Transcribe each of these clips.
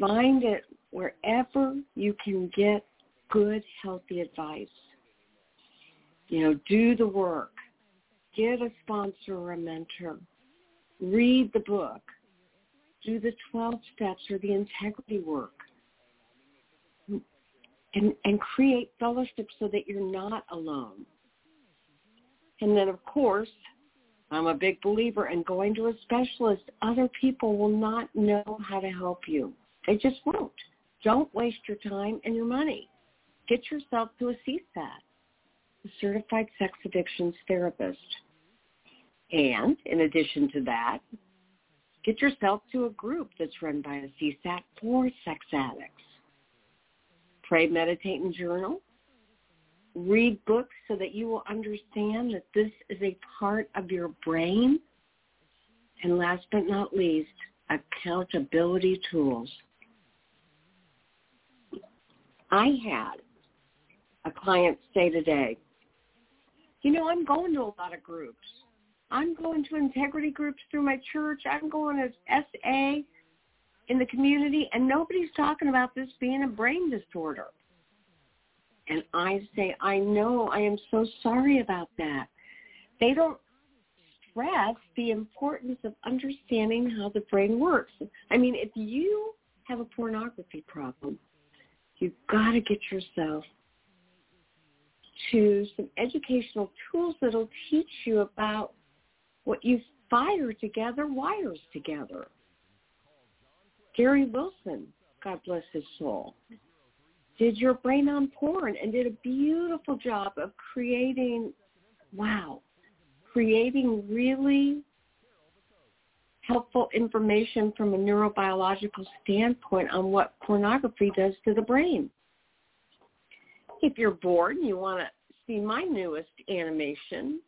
Find it wherever you can get good, healthy advice. You know, do the work. Get a sponsor or a mentor. Read the book. Do the 12 steps or the integrity work. And create fellowship so that you're not alone. And then, of course, I'm a big believer in going to a specialist. Other people will not know how to help you. They just won't. Don't waste your time and your money. Get yourself to a CSAT. Certified sex addictions therapist. And in addition to that, get yourself to a group that's run by a CSAT for sex addicts. Pray, meditate, and journal. Read books so that you will understand that this is a part of your brain. And last but not least, accountability tools. I had a client say today, you know, I'm going to a lot of groups. I'm going to integrity groups through my church. I'm going to SA in the community, and nobody's talking about this being a brain disorder. And I say, I know, I am so sorry about that. They don't stress the importance of understanding how the brain works. I mean, if you have a pornography problem, you've got to get yourself to some educational tools that will teach you about what you fire together wires together. Gary Wilson, God bless his soul, did Your Brain on Porn and did a beautiful job of creating, wow, creating really helpful information from a neurobiological standpoint on what pornography does to the brain. If you're bored and you want to see my newest animation,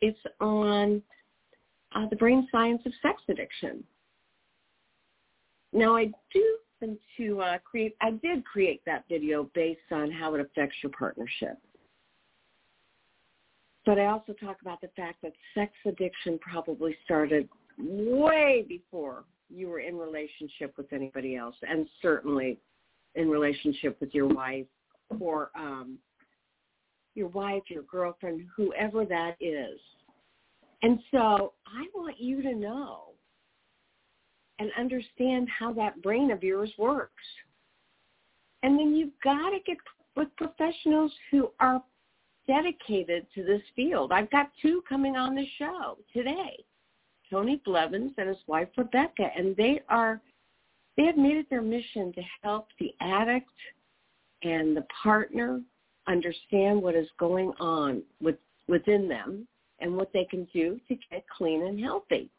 it's on the brain science of sex addiction. Now, I do tend to create that video based on how it affects your partnership. But I also talk about the fact that sex addiction probably started way before you were in relationship with anybody else, and certainly in relationship with your wife or your girlfriend, whoever that is. And so I want you to know and understand how that brain of yours works. And then you've got to get with professionals who are dedicated to this field. I've got two coming on the show today, Tony Blevins and his wife, Rebecca, and they have made it their mission to help the addict and the partner understand what is going on within them and what they can do to get clean and healthy.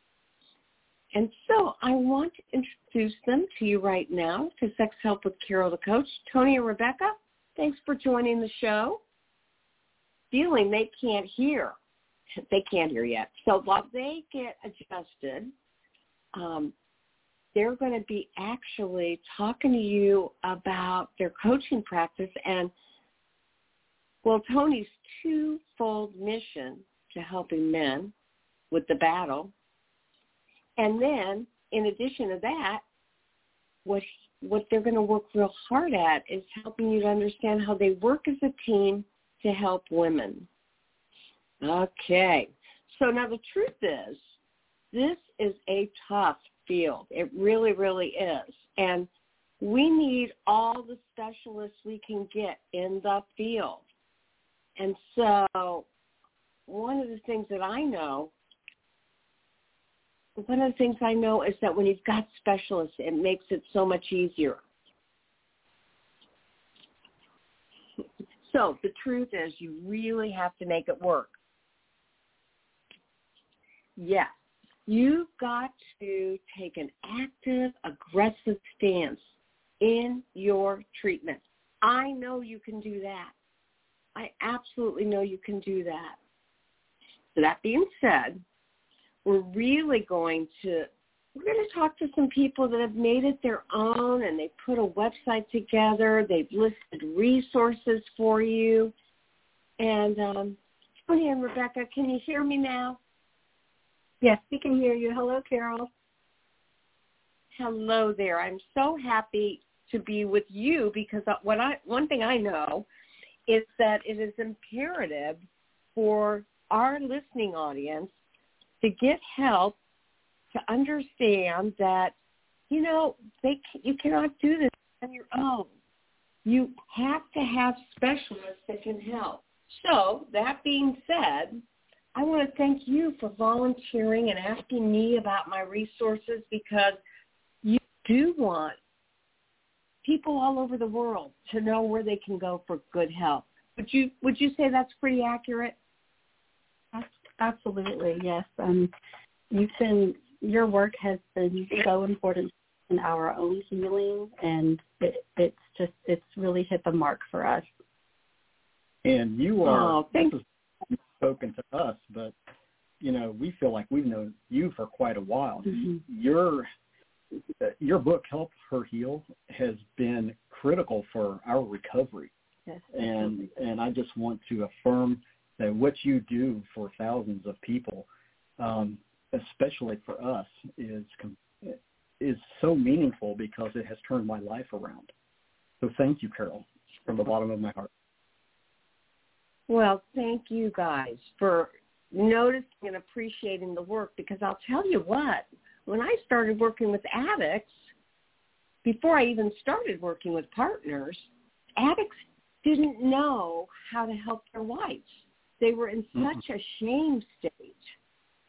And so I want to introduce them to you right now to Sex Help with Carol the Coach. Tony and Rebecca, thanks for joining the show. Feeling they can't hear. They can't hear yet. So while they get adjusted, they're going to be actually talking to you about their coaching practice and, well, Tony's twofold mission to helping men with the battle. And then, in addition to that, what they're going to work real hard at is helping you to understand how they work as a team to help women. Okay. So now the truth is, this is a tough field. It really, really is. And we need all the specialists we can get in the field. And so one of the things I know is that when you've got specialists, it makes it so much easier. So the truth is you really have to make it work. Yes, you've got to take an active, aggressive stance in your treatment. I know you can do that. I absolutely know you can do that. So that being said, we're going to talk to some people that have made it their own, and they put a website together. They've listed resources for you. And Tony and Rebecca, can you hear me now? Yes, we can hear you. Hello, Carol. Hello there. I'm so happy to be with you because one thing I know is that it is imperative for our listening audience to get help, to understand that, you cannot do this on your own. You have to have specialists that can help. So that being said, I want to thank you for volunteering and asking me about my resources because you do want people all over the world to know where they can go for good help. Would you say that's pretty accurate? Absolutely, yes. Your work has been so important in our own healing, and it's really hit the mark for us. And you are, you've spoken to us, but, we feel like we've known you for quite a while. Mm-hmm. Your book, Help Her Heal, has been critical for our recovery. Yes. And I just want to affirm that what you do for thousands of people, especially for us, is so meaningful because it has turned my life around. So thank you, Carol, from the bottom of my heart. Well, thank you guys for noticing and appreciating the work because I'll tell you what, when I started working with addicts, before I even started working with partners, addicts didn't know how to help their wives. They were in such a shame state.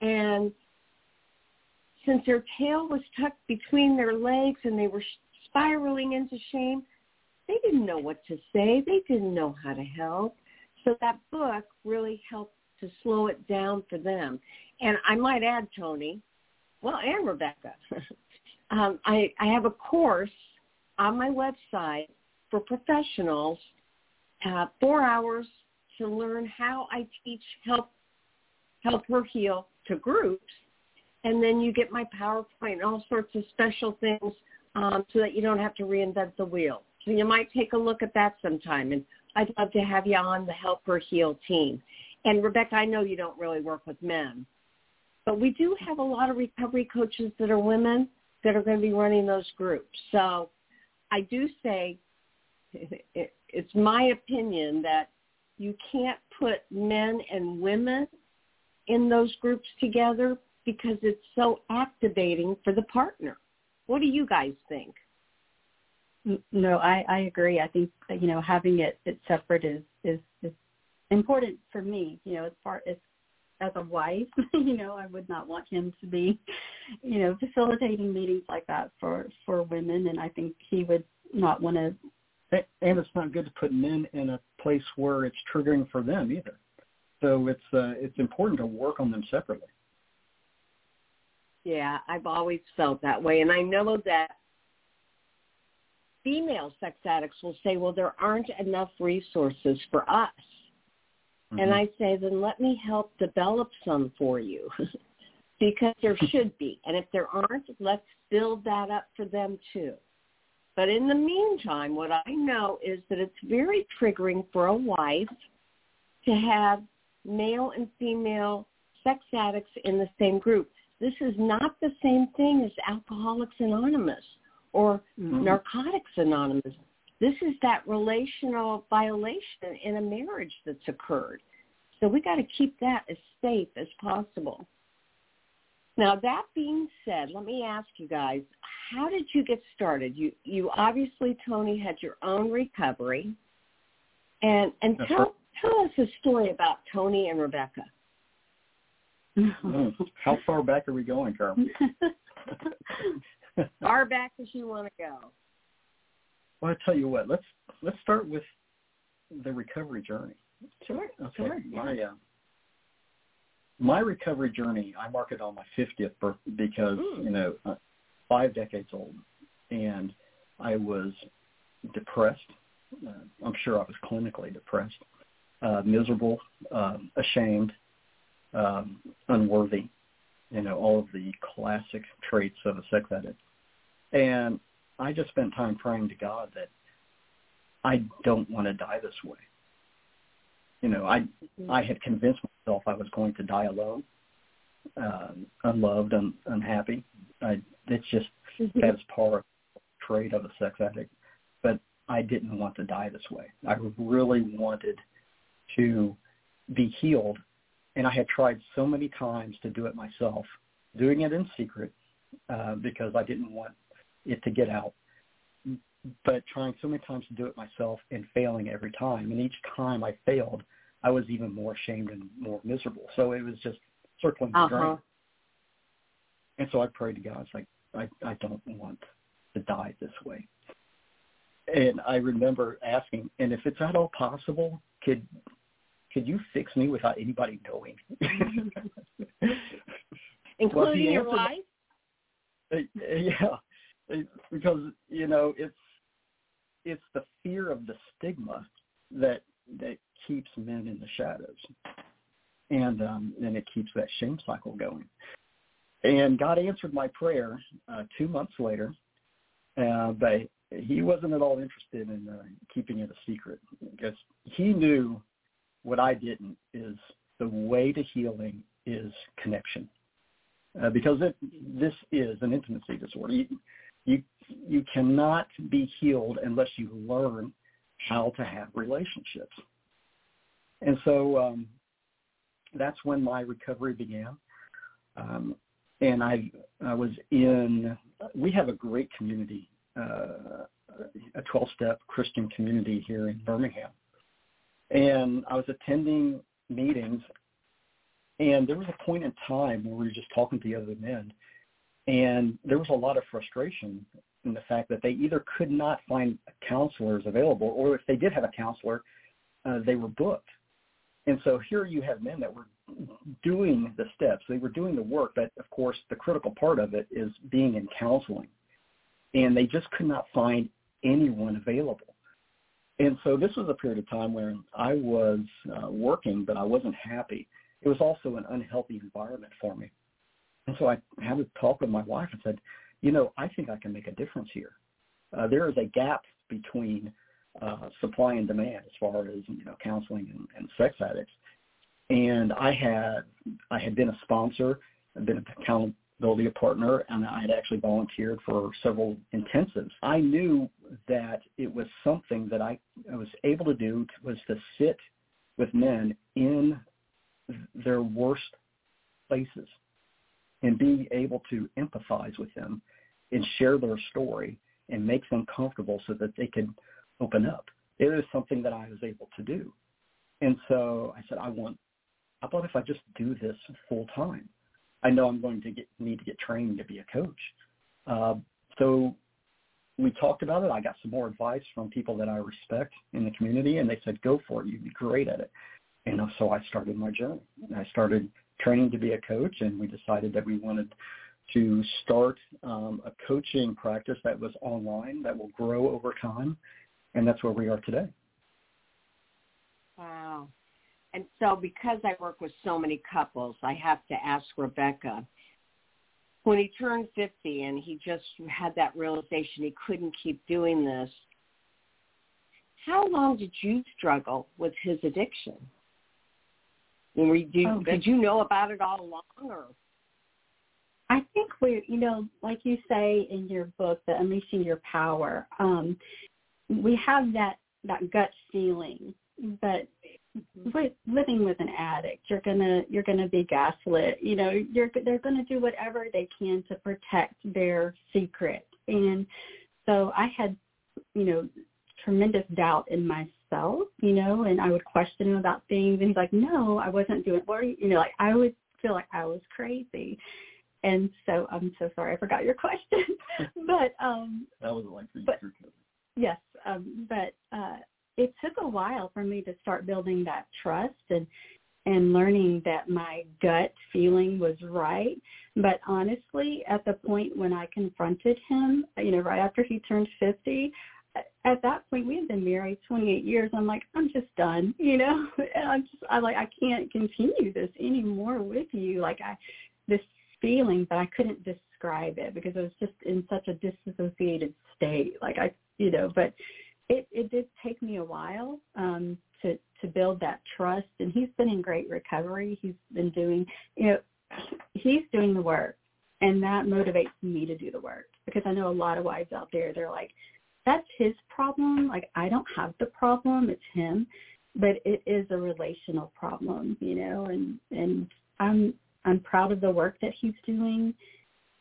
And since their tail was tucked between their legs and they were spiraling into shame, they didn't know what to say. They didn't know how to help. So that book really helped to slow it down for them. And I might add, Tony, well, and Rebecca, I have a course on my website for professionals, 4 hours to learn how I teach help her heal to groups. And then you get my PowerPoint and all sorts of special things so that you don't have to reinvent the wheel. So you might take a look at that sometime. And I'd love to have you on the Help Her Heal team. And, Rebecca, I know you don't really work with men, but we do have a lot of recovery coaches that are women that are going to be running those groups. So I do say it's my opinion that you can't put men and women in those groups together because it's so activating for the partner. What do you guys think? No, I agree. I think, you know, having it separate is important for me, you know, as a wife, you know, I would not want him to be, you know, facilitating meetings like that for women. And I think he would not want to. And it's not good to put men in a place where it's triggering for them either. So it's important to work on them separately. Yeah, I've always felt that way. And I know that female sex addicts will say, well, there aren't enough resources for us. Mm-hmm. And I say, then let me help develop some for you because there should be. And if there aren't, let's build that up for them too. But in the meantime, what I know is that it's very triggering for a wife to have male and female sex addicts in the same group. This is not the same thing as Alcoholics Anonymous or Narcotics Anonymous. This is that relational violation in a marriage that's occurred. So we got to keep that as safe as possible. Now, that being said, let me ask you guys, how did you get started? You obviously, Tony, had your own recovery. And tell us a story about Tony and Rebecca. How far back are we going, Carol? Far back as you want to go. Well, I tell you what. Let's start with the recovery journey. Sure. Okay. Sure. Yeah. My recovery journey, I mark it on my 50th birthday because you know, 5 decades old, and I was depressed. I'm sure I was clinically depressed, miserable, ashamed. Unworthy, you know, all of the classic traits of a sex addict. And I just spent time praying to God that I don't want to die this way. You know, I had convinced myself I was going to die alone, unloved, unhappy. It's just that's part of the trait of a sex addict. But I didn't want to die this way. I really wanted to be healed. And I had tried so many times to do it myself, doing it in secret because I didn't want it to get out, but trying so many times to do it myself and failing every time. And each time I failed, I was even more ashamed and more miserable. So it was just circling the drain. And so I prayed to God. It's like, I don't want to die this way. And I remember asking, and if it's at all possible, could you fix me without anybody knowing? Including well, your wife? Yeah, because, you know, it's the fear of the stigma that keeps men in the shadows. And it keeps that shame cycle going. And God answered my prayer 2 months later, but he wasn't at all interested in keeping it a secret because he knew what I didn't is the way to healing is connection because this is an intimacy disorder. You cannot be healed unless you learn how to have relationships. And so that's when my recovery began. And I was we have a great community, a 12-step Christian community here in Birmingham. And I was attending meetings, and there was a point in time where we were just talking to the other men, and there was a lot of frustration in the fact that they either could not find counselors available, or if they did have a counselor, they were booked. And so here you have men that were doing the steps. They were doing the work, but, of course, the critical part of it is being in counseling. And they just could not find anyone available. And so this was a period of time when I was working, but I wasn't happy. It was also an unhealthy environment for me. And so I had a talk with my wife and said, you know, I think I can make a difference here. There is a gap between supply and demand as far as, you know, counseling and sex addicts. And I had been a sponsor, I'd been an accountability partner, and I had actually volunteered for several intensives. I knew that it was something that I was able to do was to sit with men in their worst places and be able to empathize with them and share their story and make them comfortable so that they could open up. It was something that I was able to do. And so I said, I thought if I just do this full time, I know I'm going to need to get trained to be a coach. So we talked about it. I got some more advice from people that I respect in the community, and they said, go for it. You'd be great at it. And so I started my journey. I started training to be a coach, and we decided that we wanted to start a coaching practice that was online, that will grow over time, and that's where we are today. Wow. And so because I work with so many couples, I have to ask Rebecca, when he turned 50 and he just had that realization he couldn't keep doing this, how long did you struggle with his addiction? Did you know about it all along? Or? I think like you say in your book, The Unleashing Your Power, we have that gut feeling, but with living with an addict, you're gonna be gaslit. You know, they're gonna do whatever they can to protect their secret, and so I had, tremendous doubt in myself, and I would question him about things, and he's like, no, I wasn't doing it. I would feel like I was crazy. And so I'm so sorry, I forgot your question. But that was like for you. But, yes, it took a while for me to start building that trust and learning that my gut feeling was right. But honestly, at the point when I confronted him, right after he turned 50, at that point, we had been married 28 years. I'm like, I'm just done, I can't continue this anymore with you. This feeling, but I couldn't describe it because I was just in such a disassociated state. But it did take me a while to build that trust. And he's been in great recovery. He's been doing, he's doing the work, and that motivates me to do the work because I know a lot of wives out there, they're like, that's his problem. I don't have the problem. It's him. But it is a relational problem, and I'm proud of the work that he's doing.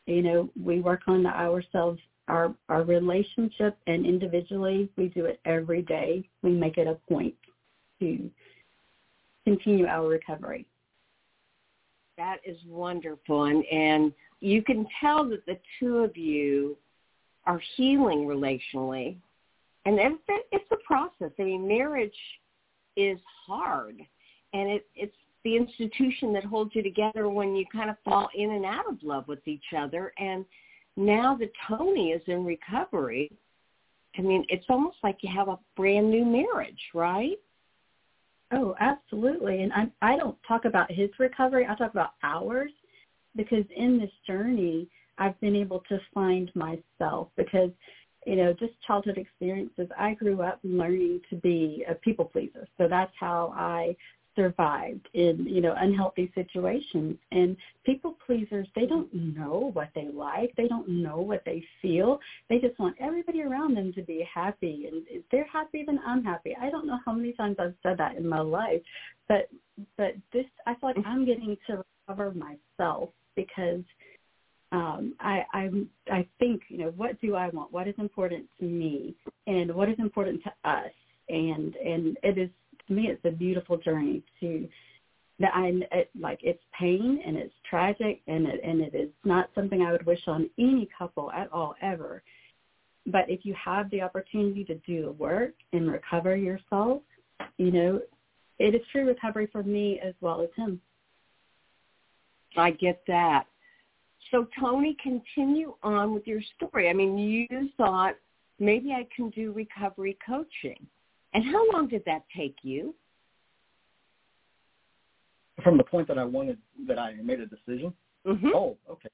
We work on ourselves, our relationship, and individually we do it every day. We make it a point to continue our recovery. That is wonderful. And you can tell that the two of you are healing relationally, and it's a process. I mean, marriage is hard, and it's the institution that holds you together when you kind of fall in and out of love with each other. And now that Tony is in recovery, I mean, it's almost like you have a brand new marriage, right? Oh, absolutely. And I don't talk about his recovery. I talk about ours, because in this journey, I've been able to find myself because, just childhood experiences, I grew up learning to be a people pleaser. So that's how I survived in, unhealthy situations. And people pleasers, they don't know what they like. They don't know what they feel. They just want everybody around them to be happy. And if they're happy, then I'm happy. I don't know how many times I've said that in my life, but this, I feel like I'm getting to recover myself because I think, what do I want? What is important to me and what is important to us? And it is, to me, it's a beautiful journey it's pain and it's tragic and it is not something I would wish on any couple at all, ever. But if you have the opportunity to do the work and recover yourself, it is true recovery for me as well as him. I get that. So, Tony, continue on with your story. I mean, you thought, maybe I can do recovery coaching. And how long did that take you? From the point that I wanted, that I made a decision? Mm-hmm. Oh, okay.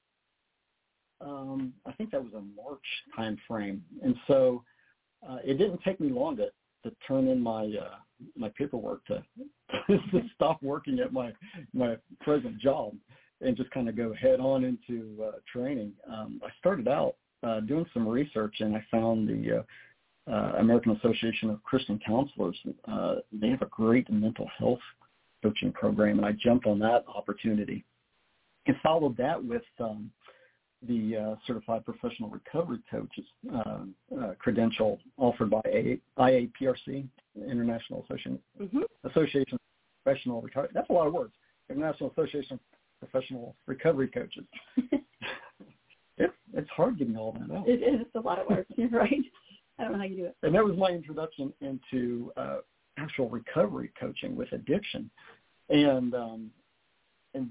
I think that was a March time frame. And so it didn't take me long to turn in my my paperwork to stop working at my present job and just kind of go head on into training. I started out doing some research, and I found the American Association of Christian Counselors. They have a great mental health coaching program, and I jumped on that opportunity and followed that with the Certified Professional Recovery Coaches credential offered by IAPRC, International Association, mm-hmm. Association of Professional Recovery. That's a lot of words. International Association of Professional Recovery Coaches. It's hard getting all that out. It is. It's a lot of work. You're right. I don't know how you do it. And that was my introduction into actual recovery coaching with addiction. And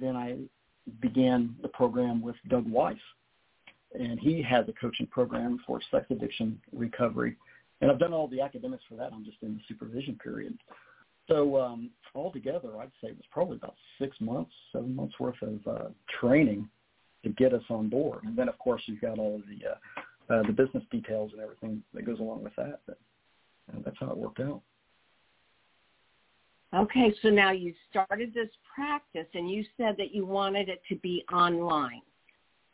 then I began the program with Doug Weiss. And he has a coaching program for sex addiction recovery. And I've done all the academics for that. I'm just in the supervision period. So altogether, I'd say it was probably about 7 months worth of training to get us on board. And then, of course, you've got all of the business details and everything that goes along with that. But that's how it worked out. Okay, so now you started this practice, and you said that you wanted it to be online.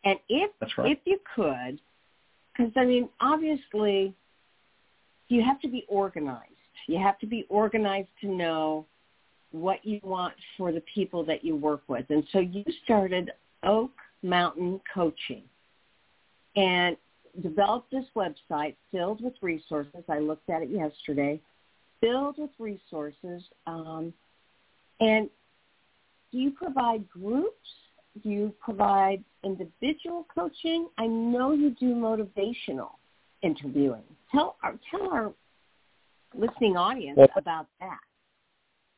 And that's right. If you could, because, I mean, obviously, you have to be organized. You have to be organized to know what you want for the people that you work with. And so you started Oak Mountain Coaching and developed this website filled with resources. I looked at it yesterday, filled with resources. And do you provide groups? Do you provide individual coaching? I know you do motivational interviewing. Tell our listening audience about that.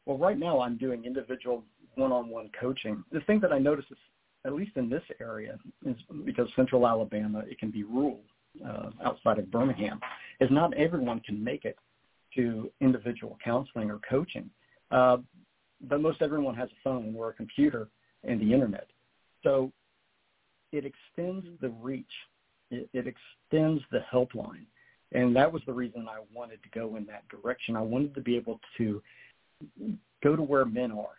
Well, right now I'm doing individual one-on-one coaching. The thing that I noticed is, at least in this area, is because central Alabama, it can be rural outside of Birmingham, is not everyone can make it to individual counseling or coaching. But most everyone has a phone or a computer and the internet. So it extends the reach. It extends the helpline. And that was the reason I wanted to go in that direction. I wanted to be able to go to where men are.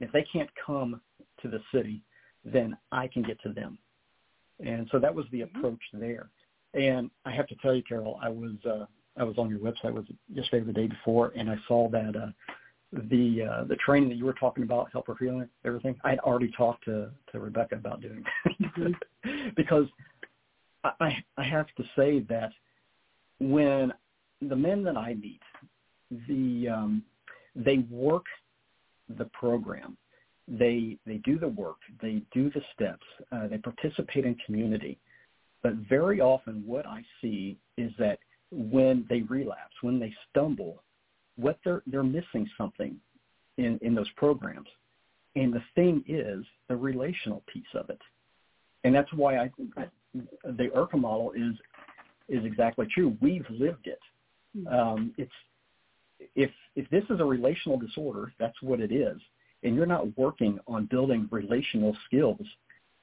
If they can't come to the city, then I can get to them. And so that was the approach there. And I have to tell you, Carol, I was on your website, was it yesterday or the day before, and I saw that the training that you were talking about, Helper Healing, everything, I had already talked to Rebecca about doing that. Because I have to say that when the men that I meet, they work the program. They do the work, they do the steps, they participate in community. But very often what I see is that when they relapse, when they stumble, what they're missing something in those programs. And the thing is the relational piece of it. And that's why I the IRCA model is exactly true. We've lived it. If this is a relational disorder, that's what it is. And you're not working on building relational skills,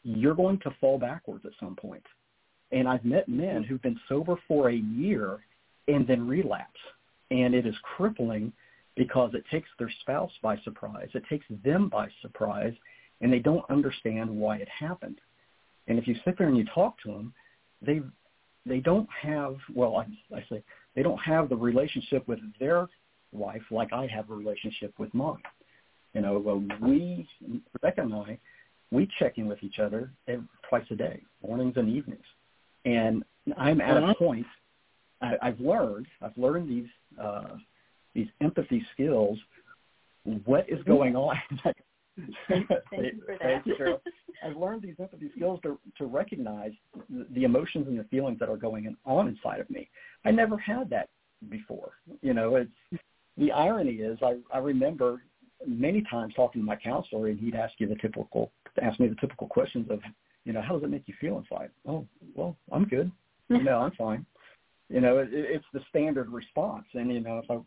you're going to fall backwards at some point. And I've met men who've been sober for a year and then relapse. And it is crippling because it takes their spouse by surprise. It takes them by surprise, and they don't understand why it happened. And if you sit there and you talk to them, they don't have, well, I say they don't have the relationship with their wife like I have a relationship with mine. You know, Rebecca and I, we check in with each other twice a day, mornings and evenings. And I'm at a point, I've learned these empathy skills. What is going on? Thank you for that. I've learned these empathy skills to recognize the emotions and the feelings that are going on inside of me. I never had that before. You know, it's the irony is I remember many times talking to my counselor, and he'd ask me the typical questions of, you know, how does it make you feel? It's like, oh, well, I'm good. You know, I'm fine. You know, it's the standard response. And, you know, if I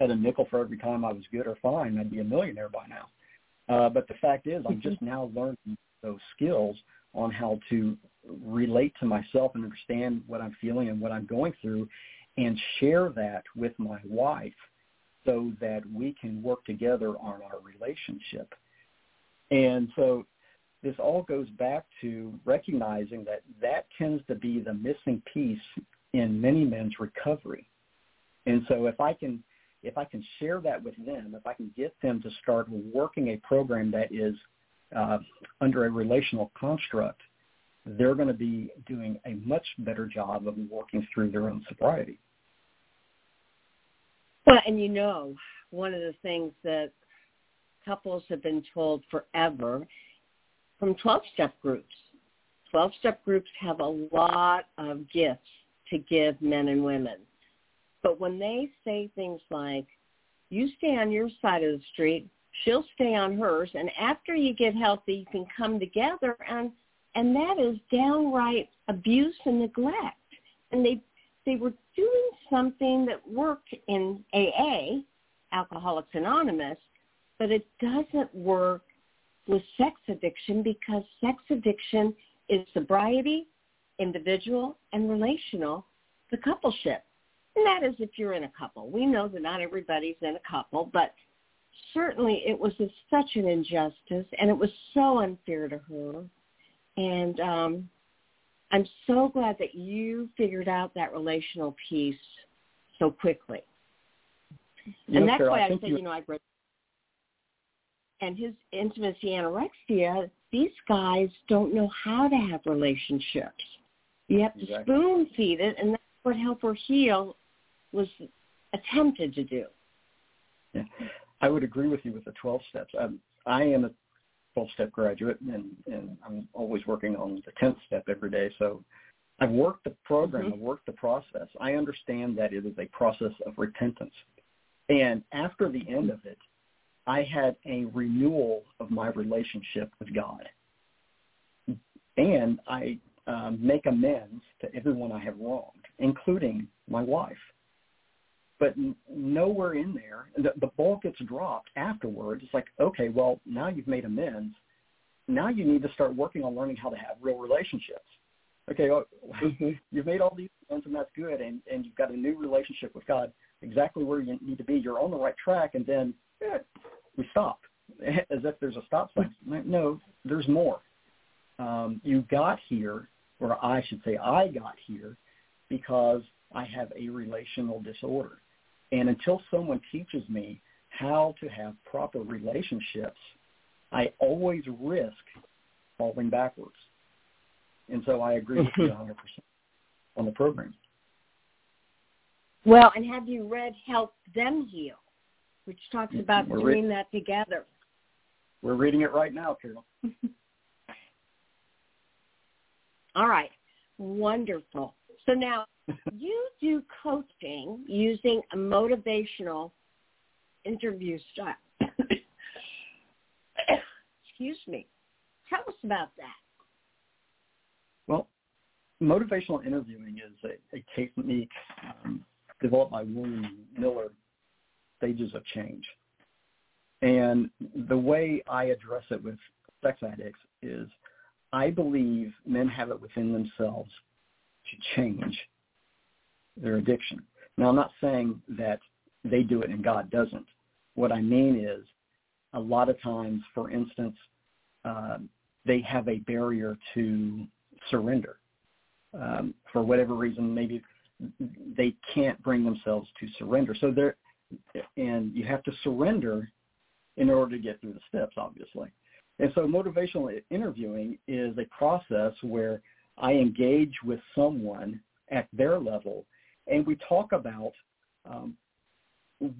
had a nickel for every time I was good or fine, I'd be a millionaire by now. But the fact is I'm just now learning those skills on how to relate to myself and understand what I'm feeling and what I'm going through and share that with my wife so that we can work together on our relationship. And so this all goes back to recognizing that that tends to be the missing piece in many men's recovery. And so if I can share that with them, if I can get them to start working a program that is under a relational construct, they're going to be doing a much better job of working through their own sobriety. Well, and you know, one of the things that couples have been told forever from 12-step groups. 12-step groups have a lot of gifts to give men and women. But when they say things like, you stay on your side of the street, she'll stay on hers, and after you get healthy, you can come together, and that is downright abuse and neglect. And they were doing something that worked in AA, Alcoholics Anonymous, but it doesn't work with sex addiction, because sex addiction is sobriety, individual, and relational, the coupleship. And that is if you're in a couple. We know that not everybody's in a couple, but certainly it was such an injustice, and it was so unfair to her. And I'm so glad that you figured out that relational piece so quickly. And that's why I said, you know, I've read. And his intimacy anorexia, these guys don't know how to have relationships. You have to spoon feed it, and that's what Help Her Heal was attempted to do. Yeah, I would agree with you with the 12 steps. I am a 12-step graduate, and I'm always working on the 10th step every day. So I've worked the program, I've worked the process. I understand that it is a process of repentance. And after the end of it, I had a renewal of my relationship with God, and I make amends to everyone I have wronged, including my wife. But nowhere in there, the ball gets dropped afterwards. It's like, okay, well, now you've made amends. Now you need to start working on learning how to have real relationships. Okay, well, you've made all these amends, and that's good, and you've got a new relationship with God, exactly where you need to be. You're on the right track, and then we stopped, as if there's a stop sign. No, there's more. You got here, or I should say I got here, because I have a relational disorder. And until someone teaches me how to have proper relationships, I always risk falling backwards. And so I agree with you 100% on the program. Well, and have you read Help Them Heal, which talks about doing that together? We're reading it right now, Carol. All right. Wonderful. So now you do coaching using a motivational interview style. Excuse me. Tell us about that. Well, motivational interviewing is a technique developed by William Miller, Stages of Change. And the way I address it with sex addicts is I believe men have it within themselves to change their addiction. Now, I'm not saying that they do it and God doesn't. What I mean is a lot of times, for instance, they have a barrier to surrender. For whatever reason, maybe they can't bring themselves to surrender. So they're, and you have to surrender in order to get through the steps, obviously. And so motivational interviewing is a process where I engage with someone at their level, and we talk about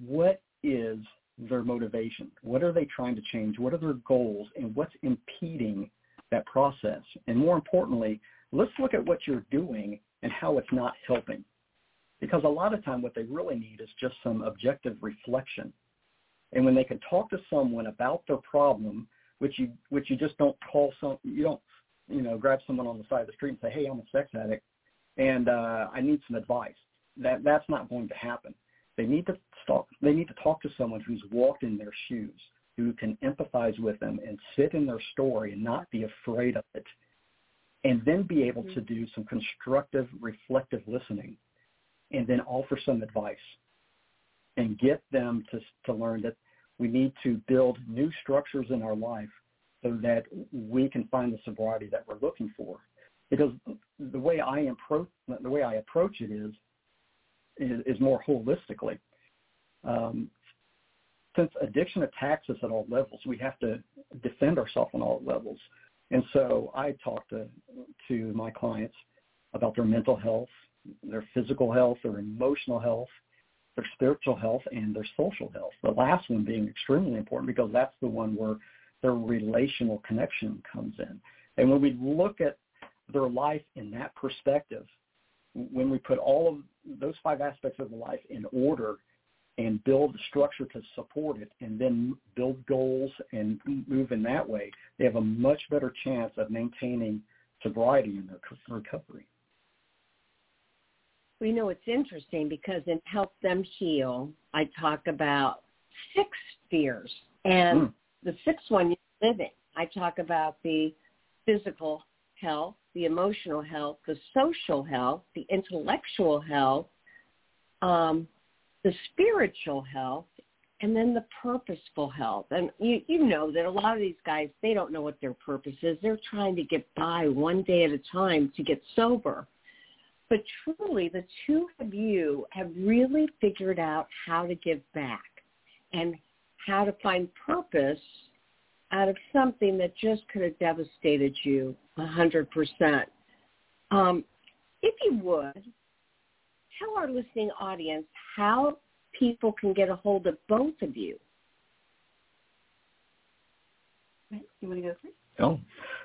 what is their motivation, what are they trying to change, what are their goals, and what's impeding that process. And more importantly, let's look at what you're doing and how it's not helping. Because a lot of time what they really need is just some objective reflection. And when they can talk to someone about their problem, which you just don't call grab someone on the side of the street and say, hey, I'm a sex addict and I need some advice. That's not going to happen. They need to talk to someone who's walked in their shoes, who can empathize with them and sit in their story and not be afraid of it, and then be able to do some constructive, reflective listening and then offer some advice and get them to learn that we need to build new structures in our life so that we can find the sobriety that we're looking for. Because the way I approach it is more holistically. Since addiction attacks us at all levels, we have to defend ourselves on all levels. And so I talk to my clients about their mental health, their physical health, their emotional health, their spiritual health, and their social health. The last one being extremely important because that's the one where their relational connection comes in. And when we look at their life in that perspective, when we put all of those five aspects of the life in order and build the structure to support it and then build goals and move in that way, they have a much better chance of maintaining sobriety in their recovery. We know it's interesting because in Help Them Heal, I talk about 6 fears. And the 6th one, living, I talk about the physical health, the emotional health, the social health, the intellectual health, the spiritual health, and then the purposeful health. And you know that a lot of these guys, they don't know what their purpose is. They're trying to get by one day at a time to get sober. But truly, the two of you have really figured out how to give back and how to find purpose out of something that just could have devastated you 100%. If you would, tell our listening audience how people can get a hold of both of you. You want to go first? Oh,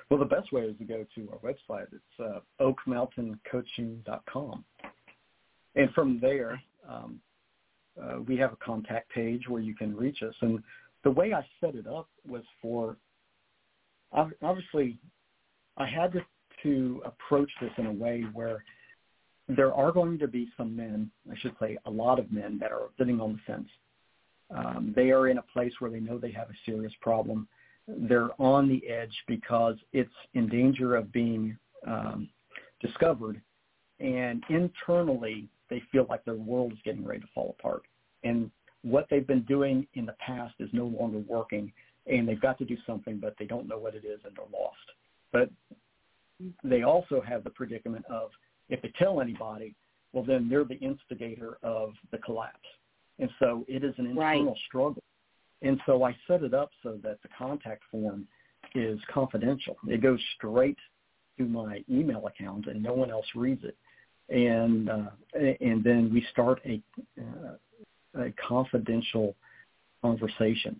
well, the best way is to go to our website. It's oakmountaincoaching.com. And from there, we have a contact page where you can reach us. And the way I set it up was for, obviously, I had to approach this in a way where there are going to be some men, I should say a lot of men, that are sitting on the fence. They are in a place where they know they have a serious problem. They're on the edge because it's in danger of being discovered, and internally they feel like their world is getting ready to fall apart. And what they've been doing in the past is no longer working, and they've got to do something, but they don't know what it is, and they're lost. But they also have the predicament of if they tell anybody, well, then they're the instigator of the collapse. And so it is an internal struggle. And so I set it up so that the contact form is confidential. It goes straight to my email account, and no one else reads it. And then we start a confidential conversation,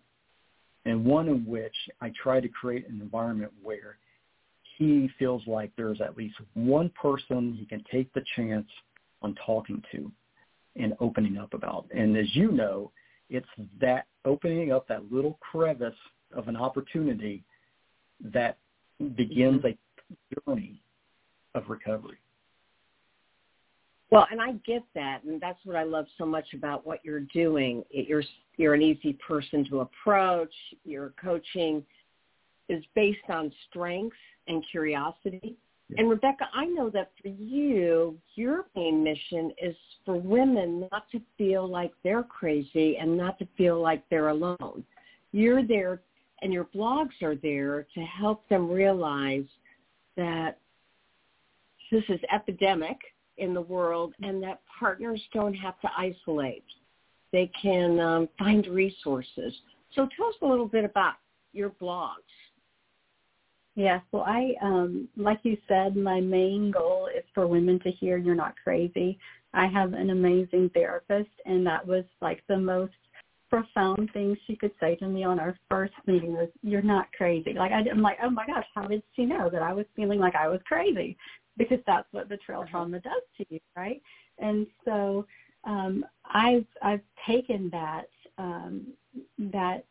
and one in which I try to create an environment where he feels like there's at least one person he can take the chance on talking to and opening up about. And as you know, it's that opening up that little crevice of an opportunity that begins a journey of recovery. Well, and I get that, and that's what I love so much about what you're doing. You're an easy person to approach. Your coaching is based on strength and curiosity. Yeah. And, Rebecca, I know that for you, your main mission is for women not to feel like they're crazy and not to feel like they're alone. You're there, and your blogs are there to help them realize that this is epidemic in the world and that partners don't have to isolate. They can find resources. So tell us a little bit about your blogs. Yes, well, I, like you said, my main goal is for women to hear you're not crazy. I have an amazing therapist, and that was like the most profound thing she could say to me on our first meeting was, you're not crazy. Like, I'm like, oh my gosh, how did she know that I was feeling like I was crazy? Because that's what betrayal trauma does to you, right? And so I've taken that that,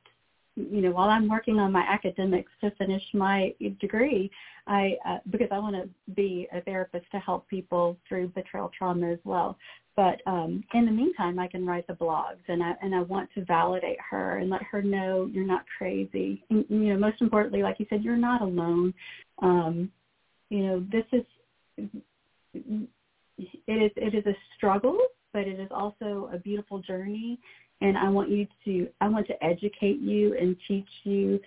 you know, while I'm working on my academics to finish my degree, I because I want to be a therapist to help people through betrayal trauma as well. But in the meantime, I can write the blogs, and I want to validate her and let her know you're not crazy. And, you know, most importantly, like you said, you're not alone. You know, it is a struggle, but it is also a beautiful journey. And I want to educate you and teach you,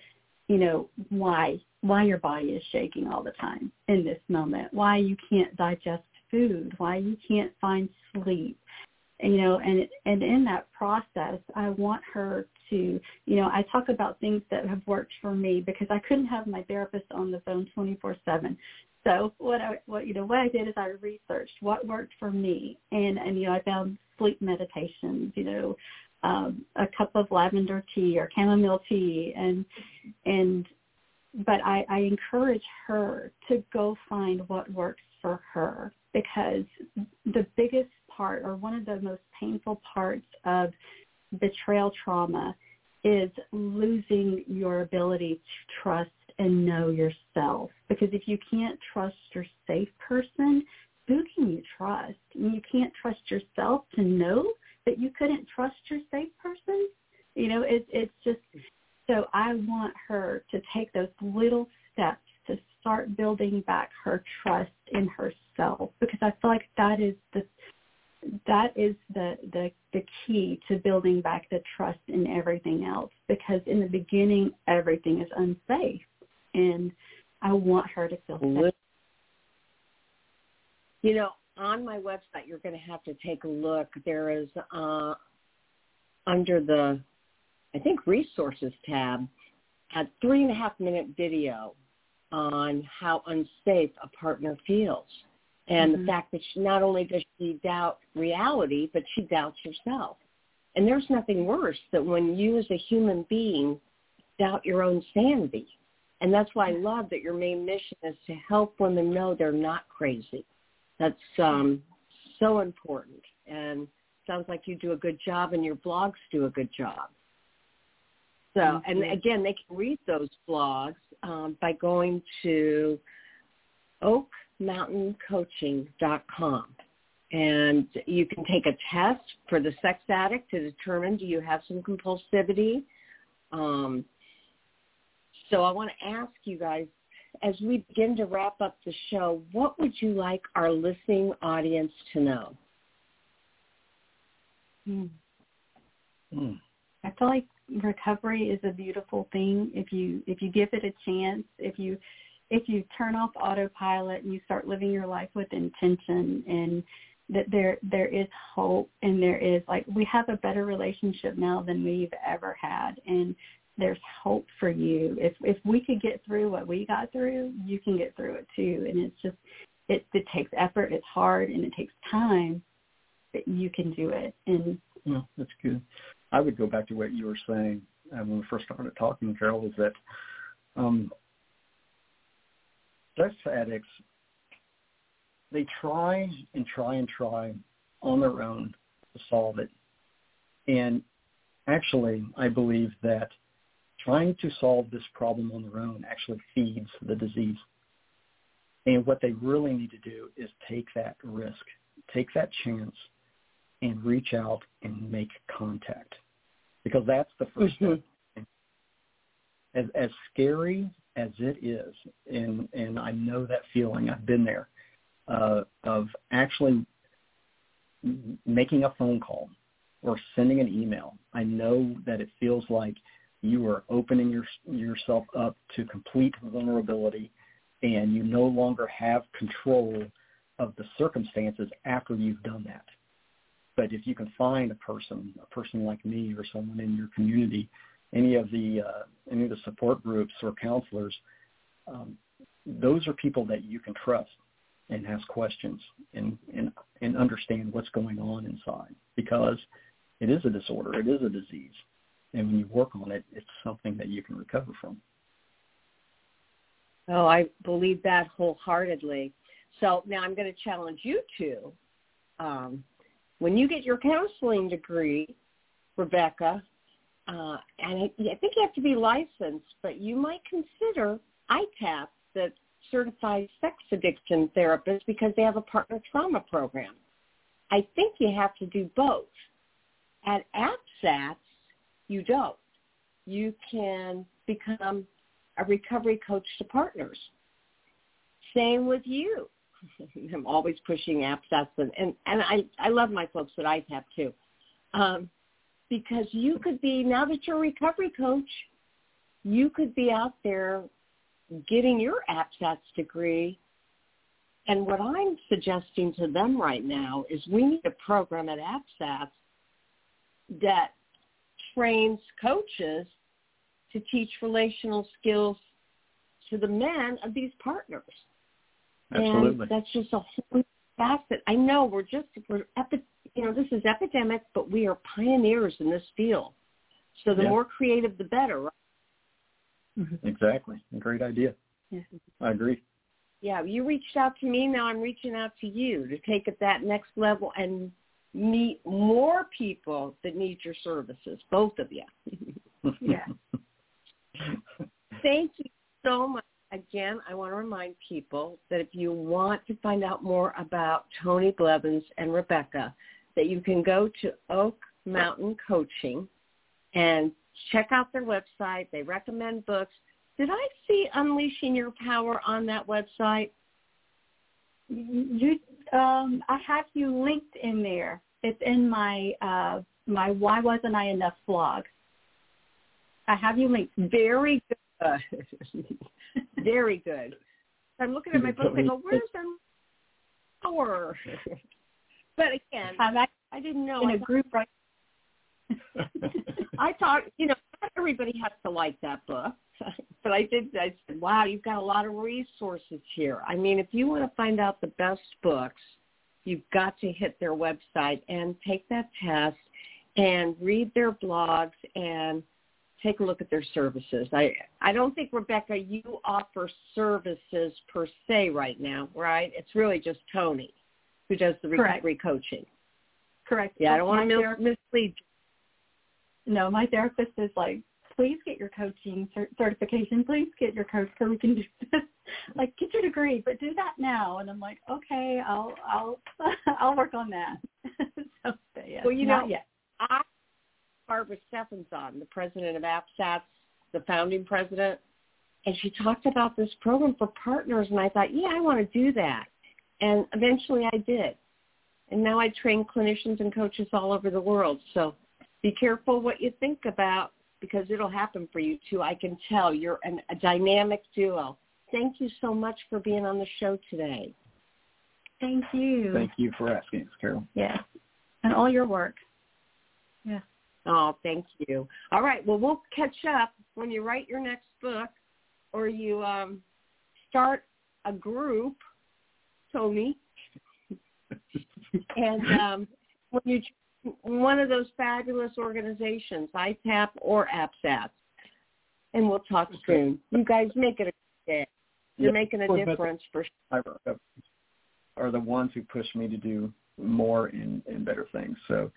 you know, why your body is shaking all the time in this moment, why you can't digest food, why you can't find sleep, and, you know, and in that process, I want her to, you know, I talk about things that have worked for me because I couldn't have my therapist on the phone 24/7. So what I did is I researched what worked for me, and you know, I found sleep meditations, you know, a cup of lavender tea or chamomile tea, but I encourage her to go find what works for her, because the biggest part, or one of the most painful parts of betrayal trauma, is losing your ability to trust and know yourself. Because if you can't trust your safe person, who can you trust? You can't trust yourself to know that you couldn't trust your safe person. You know, it's just, so I want her to take those little steps to start building back her trust in herself, because I feel like that is the key to building back the trust in everything else, because in the beginning, everything is unsafe, and I want her to feel safe. You know, on my website, you're going to have to take a look. There is, under the, I think, resources tab, a 3.5-minute video on how unsafe a partner feels. And the fact that she, not only does she doubt reality, but she doubts herself. And there's nothing worse than when you as a human being doubt your own sanity. And that's why I love that your main mission is to help women know they're not crazy. That's so important, and sounds like you do a good job, and your blogs do a good job. So, and again, they can read those blogs by going to oakmountaincoaching.com, and you can take a test for the sex addict to determine, do you have some compulsivity? So I want to ask you guys, as we begin to wrap up the show, what would you like our listening audience to know? I feel like recovery is a beautiful thing if you give it a chance, if you turn off autopilot and you start living your life with intention, and that there is hope, and there is, like, we have a better relationship now than we've ever had, and there's hope for you. If we could get through what we got through, you can get through it too. And it's just, it takes effort, it's hard, and it takes time, but you can do it. And well, that's good. I would go back to what you were saying when we first started talking, Carol, is that sex addicts, they try on their own to solve it. And actually, I believe that trying to solve this problem on their own actually feeds the disease. And what they really need to do is take that risk, take that chance, and reach out and make contact, because that's the first step. As scary as it is, and I know that feeling, I've been there, of actually making a phone call or sending an email. I know that it feels like you are opening yourself up to complete vulnerability, and you no longer have control of the circumstances after you've done that. But if you can find a person like me or someone in your community, any of the support groups or counselors, those are people that you can trust and ask questions and understand what's going on inside, because it is a disorder, it is a disease. And when you work on it, it's something that you can recover from. Oh, I believe that wholeheartedly. So now I'm going to challenge you two when you get your counseling degree, Rebecca, and I think you have to be licensed, but you might consider ITAP, the Certified Sex Addiction Therapist, because they have a partner trauma program. I think you have to do both. At APSATS, you don't. You can become a recovery coach to partners. Same with you. I'm always pushing APSATS, and I love my folks at ITAP too, because you could be, now that you're a recovery coach, you could be out there getting your APSATS degree. And what I'm suggesting to them right now is we need a program at APSATS that trains coaches to teach relational skills to the men of these partners. Absolutely. And that's just a whole facet. I know this is epidemic, but we are pioneers in this field. So the more creative, the better, right? Exactly. A great idea. Yeah. I agree. Yeah, you reached out to me. Now I'm reaching out to you to take it that next level and meet more people that need your services, both of you. Yeah. Thank you so much. Again, I want to remind people that if you want to find out more about Tony Blevins and Rebecca, that you can go to Oak Mountain Coaching and check out their website. They recommend books. Did I see Unleashing Your Power on that website? I have you linked in there. It's in my my Why Wasn't I Enough blog. I have you linked. Very good. Very good. I'm looking at my book and I go, where's the power? But again, I didn't know. In a group, right? I thought, not everybody has to like that book. But I said, wow, you've got a lot of resources here. I mean, if you want to find out the best books, you've got to hit their website and take that test and read their blogs and take a look at their services. I don't think, Rebecca, you offer services per se right now, right? It's really just Tony who does the recovery coaching. Correct. Yeah, I don't want to mislead you. No, my therapist is like, please get your coaching certification. Please get your coach so we can do this. Like, get your degree, but do that now. And I'm like, okay, I'll work on that. So, yeah, well, I Barbara Steffens on, the president of APSATS, the founding president, and she talked about this program for partners, and I thought, I want to do that. And eventually I did. And now I train clinicians and coaches all over the world. So be careful what you think about, because it'll happen for you too. I can tell you're a dynamic duo. Thank you so much for being on the show today. Thank you. Thank you for asking us, Carol. Yeah. And all your work. Yeah. Oh, thank you. All right. Well, we'll catch up when you write your next book or you start a group, Tony. And when you join one of those fabulous organizations, ITAP or APSATS, and we'll talk soon. You guys make it a good day. You're making a difference for sure. Are the ones who push me to do more and better things. So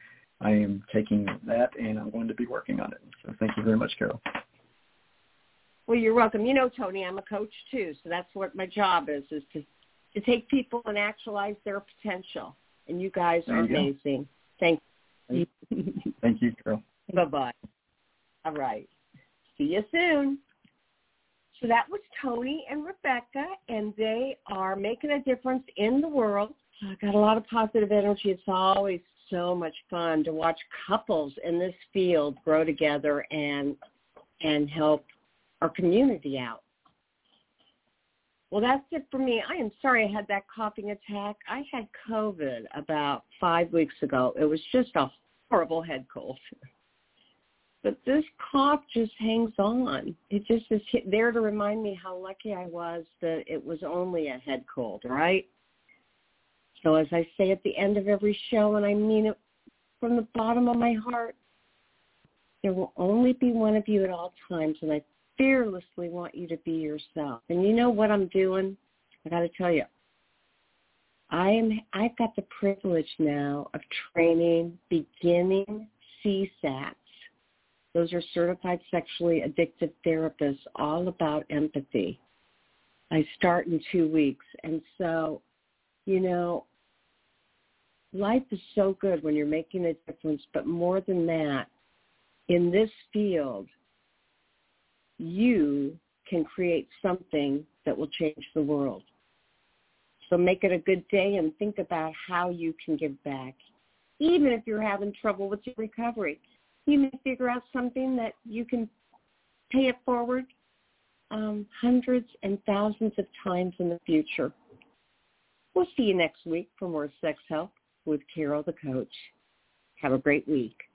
I am taking that, and I'm going to be working on it. So thank you very much, Carol. Well, you're welcome. Tony, I'm a coach too, so that's what my job is to take people and actualize their potential. And you guys are amazing. Thank you. Thank you, Carol. Bye-bye. All right. See you soon. So that was Tony and Rebecca, and they are making a difference in the world. I got a lot of positive energy. It's always so much fun to watch couples in this field grow together and help our community out. Well, that's it for me. I am sorry I had that coughing attack. I had COVID about 5 weeks ago. It was just a horrible head cold. But this cough just hangs on. It just is there to remind me how lucky I was that it was only a head cold, right? So as I say at the end of every show, and I mean it from the bottom of my heart, there will only be one of you at all times, and I fearlessly want you to be yourself. And you know what I'm doing? I got to tell you, I've got the privilege now of training beginning CSATs. Those are certified sexually addicted therapists, all about empathy. I start in 2 weeks. And so, you know, life is so good when you're making a difference. But more than that, in this field, you can create something that will change the world. So make it a good day and think about how you can give back. Even if you're having trouble with your recovery, you may figure out something that you can pay it forward hundreds and thousands of times in the future. We'll see you next week for more Sex Help with Carol the Coach. Have a great week.